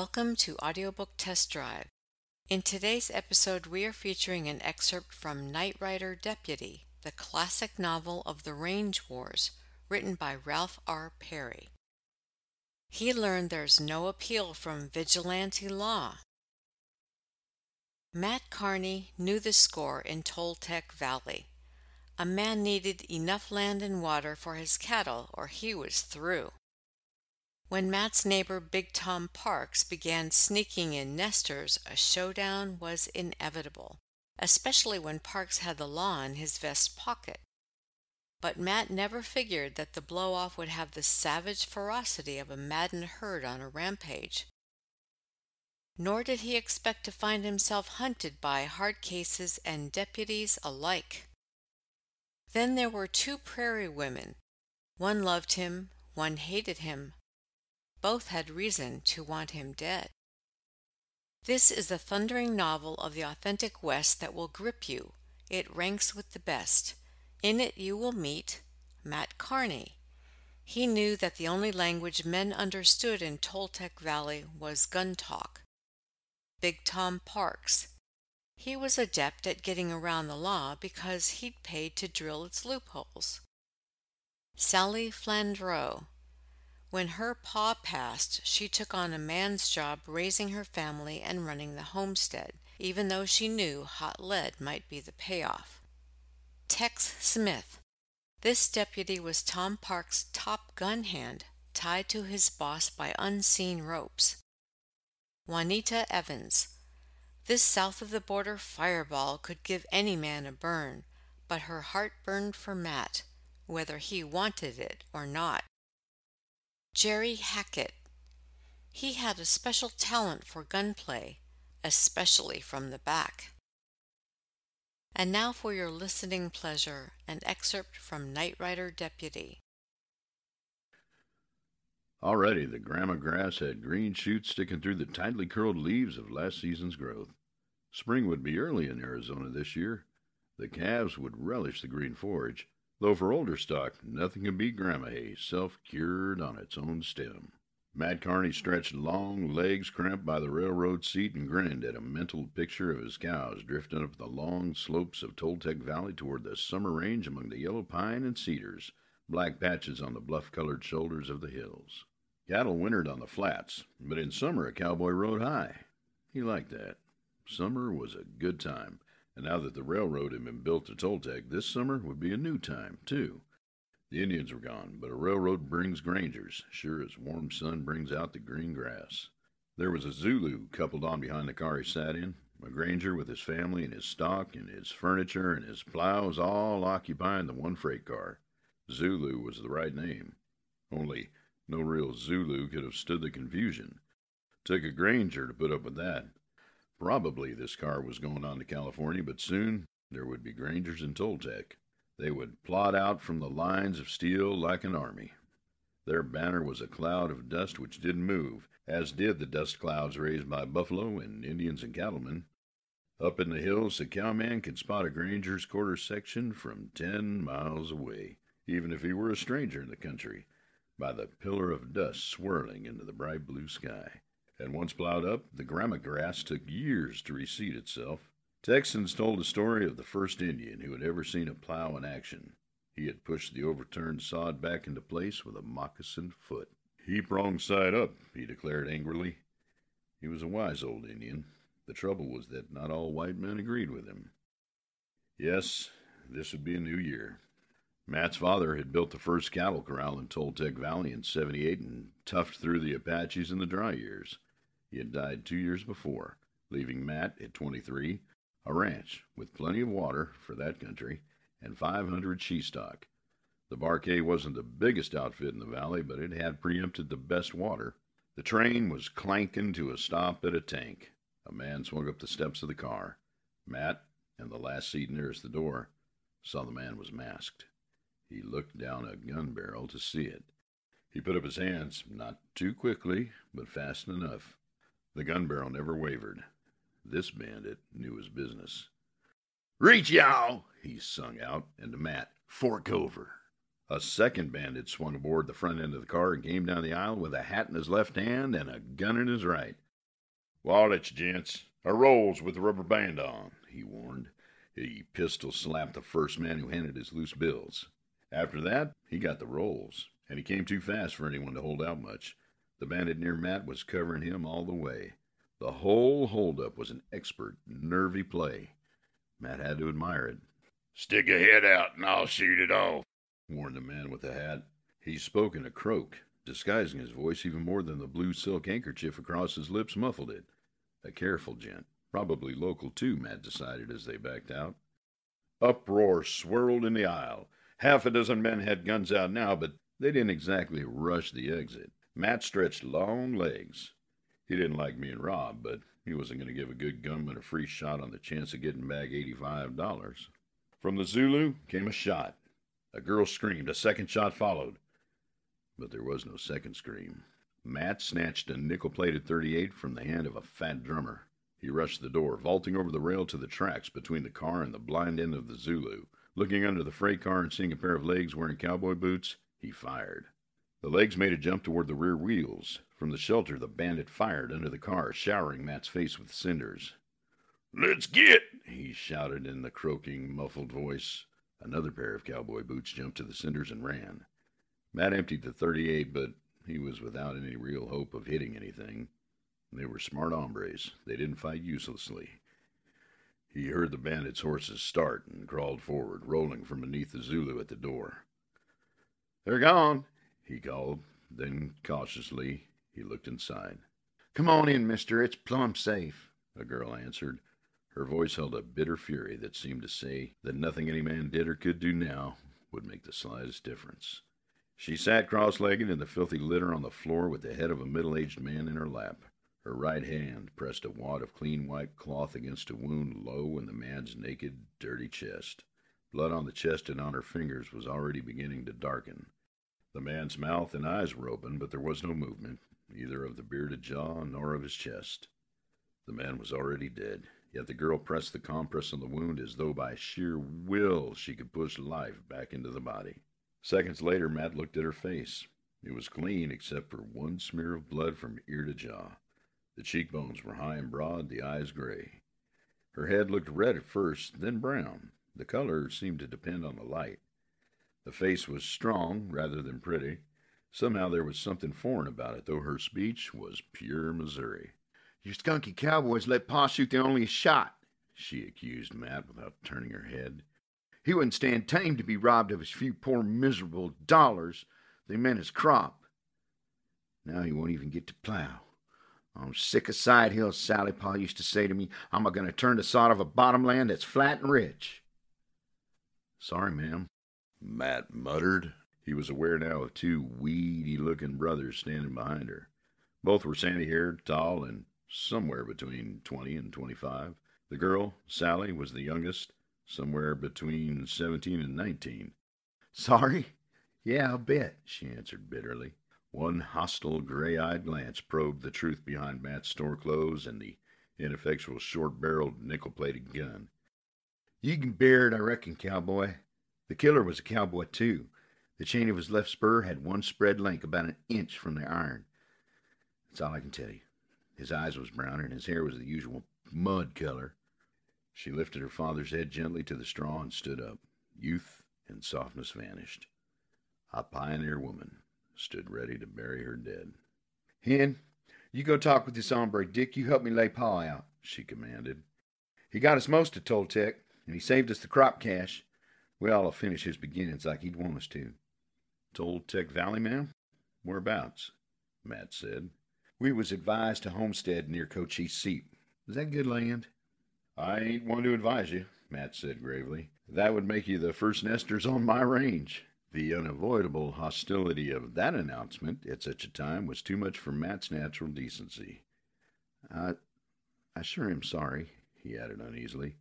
Welcome to Audiobook Test Drive. In today's episode, we are featuring an excerpt from Night Rider Deputy, the classic novel of the Range Wars, written by Ralph R. Perry. He learned there's no appeal from vigilante law. Matt Carney knew the score in Toltec Valley. A man needed enough land and water for his cattle, or he was through. When Matt's neighbor Big Tom Parks began sneaking in nesters, a showdown was inevitable, especially when Parks had the law in his vest pocket. But Matt never figured that the blow-off would have the savage ferocity of a maddened herd on a rampage. Nor did he expect to find himself hunted by hard cases and deputies alike. Then there were two prairie women. One loved him, one hated him. Both had reason to want him dead. This is the thundering novel of the authentic West that will grip you. It ranks with the best. In it you will meet Matt Carney. He knew that the only language men understood in Toltec Valley was gun talk. Big Tom Parks. He was adept at getting around the law because he'd paid to drill its loopholes. Sally Flandreau. When her pa passed, she took on a man's job raising her family and running the homestead, even though she knew hot lead might be the payoff. Tex Smith. This deputy was Tom Park's top gun hand, tied to his boss by unseen ropes. Juanita Evans. This south-of-the-border fireball could give any man a burn, but her heart burned for Matt, whether he wanted it or not. Jerry Hackett. He had a special talent for gunplay, especially from the back. And now for your listening pleasure, an excerpt from Night Rider Deputy. Already the grama grass had green shoots sticking through the tightly curled leaves of last season's growth. Spring would be early in Arizona this year. The calves would relish the green forage, though for older stock nothing could beat grama hay, self-cured on its own stem. Matt Carney stretched long legs cramped by the railroad seat and grinned at a mental picture of his cows drifting up the long slopes of Toltec Valley toward the summer range among the yellow pine and cedars, black patches on the bluff-colored shoulders of the hills. Cattle wintered on the flats, but in summer a cowboy rode high. He liked that. Summer was a good time, and now that the railroad had been built to Toltec, this summer would be a new time, too. The Indians were gone, but a railroad brings grangers, sure as warm sun brings out the green grass. There was a Zulu coupled on behind the car he sat in, a granger with his family and his stock and his furniture and his plows all occupying the one freight car. Zulu was the right name, only no real Zulu could have stood the confusion. Took a granger to put up with that. Probably this car was going on to California, but soon there would be grangers in Toltec. They would plot out from the lines of steel like an army. Their banner was a cloud of dust which didn't move, as did the dust clouds raised by buffalo and Indians and cattlemen. Up in the hills, the cowman could spot a granger's quarter section from 10 miles away, even if he were a stranger in the country, by the pillar of dust swirling into the bright blue sky. And once plowed up, the grama grass took years to reseed itself. Texans told the story of the first Indian who had ever seen a plow in action. He had pushed the overturned sod back into place with a moccasined foot. "Heap wrong side up," he declared angrily. He was a wise old Indian. The trouble was that not all white men agreed with him. Yes, this would be a new year. Matt's father had built the first cattle corral in Toltec Valley in '78 and toughed through the Apaches in the dry years. He had died 2 years before, leaving Matt at 23, a ranch with plenty of water for that country, and 500 she-stock. The Bar-K wasn't the biggest outfit in the valley, but it had preempted the best water. The train was clanking to a stop at a tank. A man swung up the steps of the car. Matt, in the last seat nearest the door, saw the man was masked. He looked down a gun barrel to see it. He put up his hands, not too quickly, but fast enough. The gun barrel never wavered. This bandit knew his business. "Reach, y'all!" he sung out, and to Matt, "Fork over!" A second bandit swung aboard the front end of the car and came down the aisle with a hat in his left hand and a gun in his right. "Wallets, gents, are rolls with a rubber band on," he warned. He pistol-slapped the first man who handed his loose bills. After that, he got the rolls, and he came too fast for anyone to hold out much. The bandit near Matt was covering him all the way. The whole holdup was an expert, nervy play. Matt had to admire it. "Stick your head out, and I'll shoot it off," warned the man with the hat. He spoke in a croak, disguising his voice even more than the blue silk handkerchief across his lips muffled it. A careful gent, probably local too, Matt decided as they backed out. Uproar swirled in the aisle. Half a dozen men had guns out now, but they didn't exactly rush the exit. Matt stretched long legs. He didn't like being robbed, but he wasn't going to give a good gunman a free shot on the chance of getting back $85. From the Zulu came a shot. A girl screamed. A second shot followed. But there was no second scream. Matt snatched a nickel-plated 38 from the hand of a fat drummer. He rushed the door, vaulting over the rail to the tracks between the car and the blind end of the Zulu. Looking under the freight car and seeing a pair of legs wearing cowboy boots, he fired. The legs made a jump toward the rear wheels. From the shelter, the bandit fired under the car, showering Matt's face with cinders. "Let's get!" he shouted in the croaking, muffled voice. Another pair of cowboy boots jumped to the cinders and ran. Matt emptied the 38, but he was without any real hope of hitting anything. They were smart hombres. They didn't fight uselessly. He heard the bandits' horses start and crawled forward, rolling from beneath the Zulu at the door. "They're gone," he called. Then, cautiously, he looked inside. "Come on in, mister. It's plumb safe," a girl answered. Her voice held a bitter fury that seemed to say that nothing any man did or could do now would make the slightest difference. She sat cross-legged in the filthy litter on the floor with the head of a middle-aged man in her lap. Her right hand pressed a wad of clean white cloth against a wound low in the man's naked, dirty chest. Blood on the chest and on her fingers was already beginning to darken. The man's mouth and eyes were open, but there was no movement, either of the bearded jaw nor of his chest. The man was already dead, yet the girl pressed the compress on the wound as though by sheer will she could push life back into the body. Seconds later, Matt looked at her face. It was clean except for one smear of blood from ear to jaw. The cheekbones were high and broad, the eyes gray. Her head looked red at first, then brown. The color seemed to depend on the light. The face was strong rather than pretty. Somehow there was something foreign about it, though her speech was pure Missouri. "You skunky cowboys let Pa shoot the only shot," she accused Matt without turning her head. "He wouldn't stand tame to be robbed of his few poor miserable dollars. They meant his crop. Now he won't even get to plow. I'm sick of side hills, Sally. Pa used to say to me, 'I'm going to turn the sod of a bottom land that's flat and rich.'" "Sorry, ma'am," Matt muttered. He was aware now of two weedy-looking brothers standing behind her. Both were sandy-haired, tall, and somewhere between 20 and 25. The girl, Sally, was the youngest, somewhere between 17 and 19. "Sorry? Yeah, I'll bet," she answered bitterly. One hostile, gray-eyed glance probed the truth behind Matt's store clothes and the ineffectual, short-barreled, nickel-plated gun. "You can bear it, I reckon, cowboy. The killer was a cowboy, too. The chain of his left spur had one spread link about an inch from the iron. That's all I can tell you. His eyes was browner, and his hair was the usual mud color." She lifted her father's head gently to the straw and stood up. Youth and softness vanished. A pioneer woman stood ready to bury her dead. "Hen, you go talk with this hombre. Dick, you help me lay Pa out," she commanded. "He got us most of Toltec, and he saved us the crop cash. We all'll finish his beginnings like he'd want us to." "Toltec Valley, ma'am? Whereabouts?" Matt said. "We was advised to homestead near Cochise Seat. Is that good land?" "I ain't one to advise you," Matt said gravely. "That would make you the first nesters on my range." The unavoidable hostility of that announcement at such a time was too much for Matt's natural decency. I sure am sorry," he added uneasily.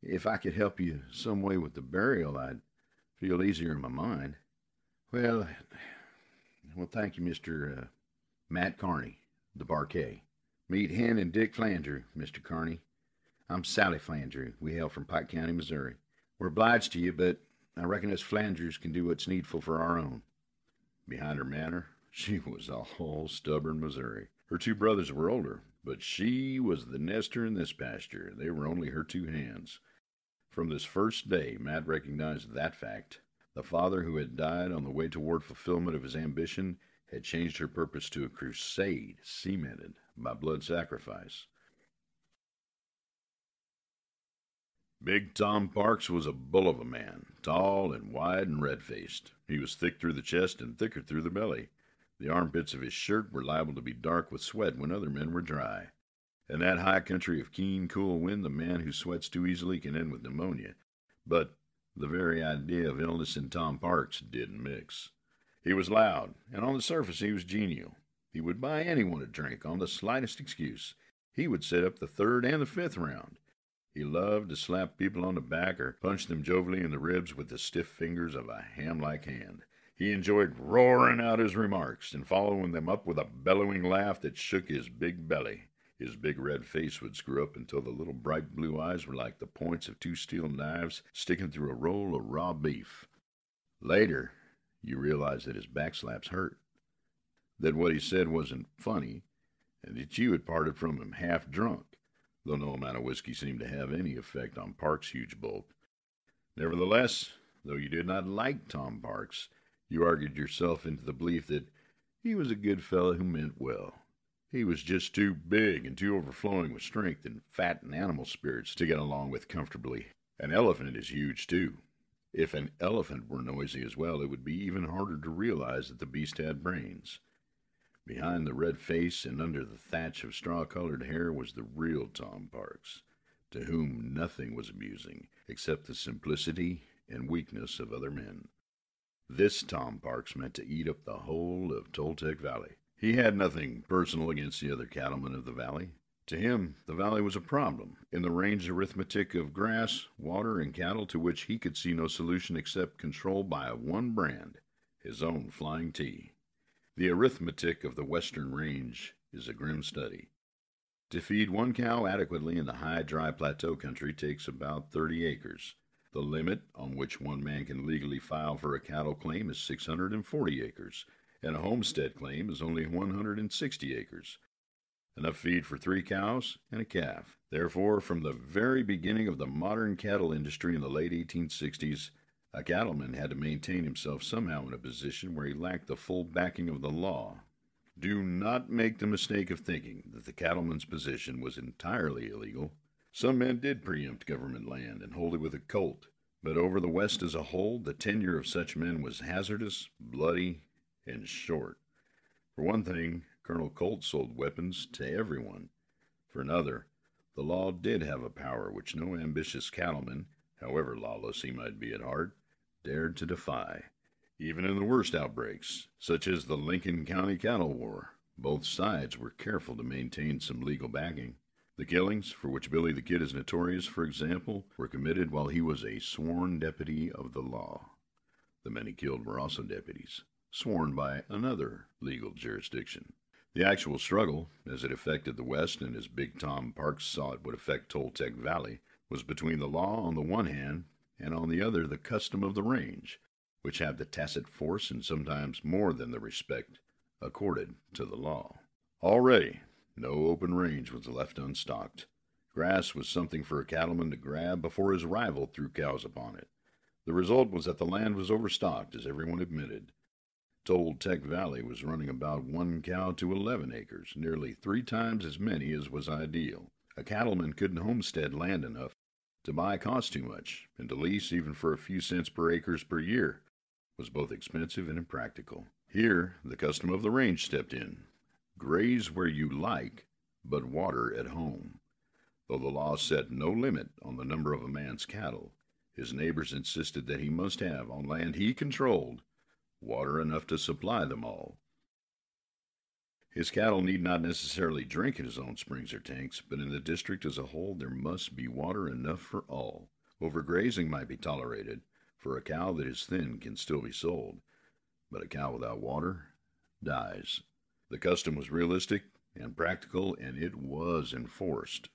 "If I could help you some way with the burial, I'd feel easier in my mind." Well, thank you, Mr. Matt Carney, the Bar-K. "Meet Hen and Dick Flandreau, Mr. Carney. I'm Sally Flandreau. We hail from Pike County, Missouri. We're obliged to you, but I reckon us Flandreaus can do what's needful for our own." Behind her manner, she was a whole stubborn Missouri. Her two brothers were older, but she was the nester in this pasture. They were only her two hands. From this first day, Matt recognized that fact. The father who had died on the way toward fulfillment of his ambition had changed her purpose to a crusade cemented by blood sacrifice. Big Tom Parks was a bull of a man, tall and wide and red-faced. He was thick through the chest and thicker through the belly. The armpits of his shirt were liable to be dark with sweat when other men were dry. In that high country of keen, cool wind, the man who sweats too easily can end with pneumonia. But the very idea of illness in Tom Parks didn't mix. He was loud, and on the surface he was genial. He would buy anyone a drink on the slightest excuse. He would set up the third and the fifth round. He loved to slap people on the back or punch them jovially in the ribs with the stiff fingers of a ham-like hand. He enjoyed roaring out his remarks and following them up with a bellowing laugh that shook his big belly. His big red face would screw up until the little bright blue eyes were like the points of two steel knives sticking through a roll of raw beef. Later, you realized that his backslaps hurt, that what he said wasn't funny, and that you had parted from him half drunk, though no amount of whiskey seemed to have any effect on Parks' huge bulk. Nevertheless, though you did not like Tom Parks, you argued yourself into the belief that he was a good fellow who meant well. He was just too big and too overflowing with strength and fat and animal spirits to get along with comfortably. An elephant is huge, too. If an elephant were noisy as well, it would be even harder to realize that the beast had brains. Behind the red face and under the thatch of straw-colored hair was the real Tom Parks, to whom nothing was amusing except the simplicity and weakness of other men. This Tom Parks meant to eat up the whole of Toltec Valley. He had nothing personal against the other cattlemen of the valley. To him, the valley was a problem, in the range arithmetic of grass, water, and cattle to which he could see no solution except control by one brand, his own Flying T. The arithmetic of the western range is a grim study. To feed one cow adequately in the high, dry plateau country takes about 30 acres. The limit on which one man can legally file for a cattle claim is 640 acres, and a homestead claim is only 160 acres. Enough feed for 3 cows and a calf. Therefore, from the very beginning of the modern cattle industry in the late 1860s, a cattleman had to maintain himself somehow in a position where he lacked the full backing of the law. Do not make the mistake of thinking that the cattleman's position was entirely illegal. Some men did preempt government land and hold it with a colt, but over the West as a whole, the tenure of such men was hazardous, bloody, and short. For one thing, Colonel Colt sold weapons to everyone. For another, the law did have a power which no ambitious cattleman, however lawless he might be at heart, dared to defy. Even in the worst outbreaks, such as the Lincoln County Cattle War, both sides were careful to maintain some legal backing. The killings, for which Billy the Kid is notorious, for example, were committed while he was a sworn deputy of the law. The men he killed were also deputies, sworn by another legal jurisdiction. The actual struggle, as it affected the West and as Big Tom Parks saw it would affect Toltec Valley, was between the law on the one hand and on the other the custom of the range, which had the tacit force and sometimes more than the respect accorded to the law. Already, no open range was left unstocked. Grass was something for a cattleman to grab before his rival threw cows upon it. The result was that the land was overstocked, as everyone admitted. Toltec Valley was running about 1 cow to 11 acres, nearly 3 times as many as was ideal. A cattleman couldn't homestead land enough. To buy cost too much, and to lease, even for a few cents per acres per year, was both expensive and impractical. Here, the custom of the range stepped in. Graze where you like, but water at home. Though the law set no limit on the number of a man's cattle, his neighbors insisted that he must have, on land he controlled, water enough to supply them all. His cattle need not necessarily drink in his own springs or tanks, but in the district as a whole there must be water enough for all. Overgrazing might be tolerated, for a cow that is thin can still be sold, but a cow without water dies. The custom was realistic and practical, and it was enforced.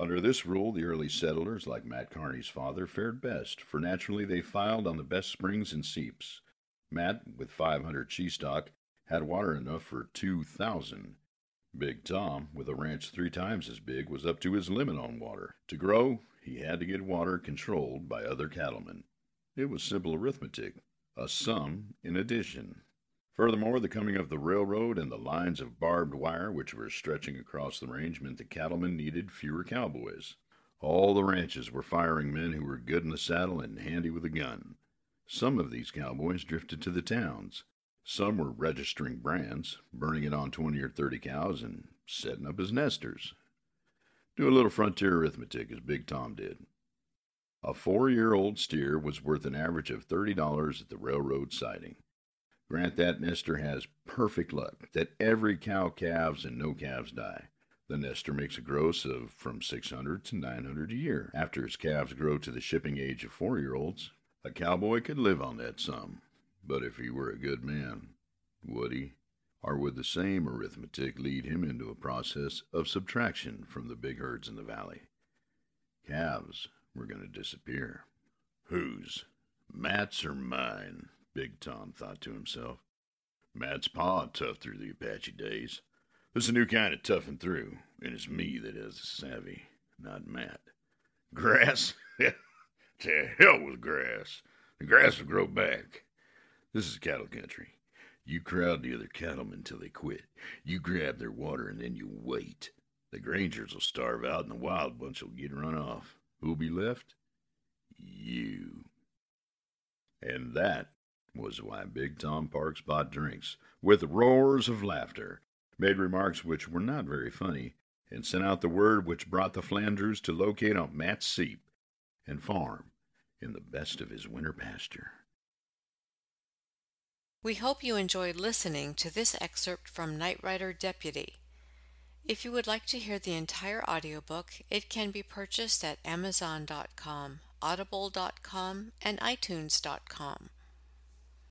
Under this rule, the early settlers, like Matt Carney's father, fared best, for naturally they filed on the best springs and seeps. Matt, with 500 she stock, had water enough for 2,000. Big Tom, with a ranch 3 times as big, was up to his limit on water. To grow, he had to get water controlled by other cattlemen. It was simple arithmetic, a sum in addition. Furthermore, the coming of the railroad and the lines of barbed wire which were stretching across the range meant the cattlemen needed fewer cowboys. All the ranches were firing men who were good in the saddle and handy with a gun. Some of these cowboys drifted to the towns. Some were registering brands, burning it on 20 or 30 cows, and setting up as nesters. Do a little frontier arithmetic, as Big Tom did. A 4-year-old steer was worth an average of $30 at the railroad siding. Grant that nester has perfect luck, that every cow calves and no calves die. The nester makes a gross of from $600 to $900 a year. After his calves grow to the shipping age of 4-year-olds, a cowboy could live on that sum. But if he were a good man, would he? Or would the same arithmetic lead him into a process of subtraction from the big herds in the valley? Calves were going to disappear. Whose? Matt's or mine? Big Tom thought to himself. Matt's pa tough through the Apache days. This is a new kind of toughin' through, and it's me that has the savvy, not Matt. Grass? To hell with grass. The grass will grow back. This is cattle country. You crowd the other cattlemen till they quit. You grab their water, and then you wait. The grangers will starve out, and the wild bunch will get run off. Who'll be left? You. And that was why Big Tom Parks bought drinks, with roars of laughter, made remarks which were not very funny, and sent out the word which brought the Flanders to locate on Matt's seep and farm in the best of his winter pasture. We hope you enjoyed listening to this excerpt from Night Rider Deputy. If you would like to hear the entire audiobook, it can be purchased at Amazon.com, Audible.com, and iTunes.com.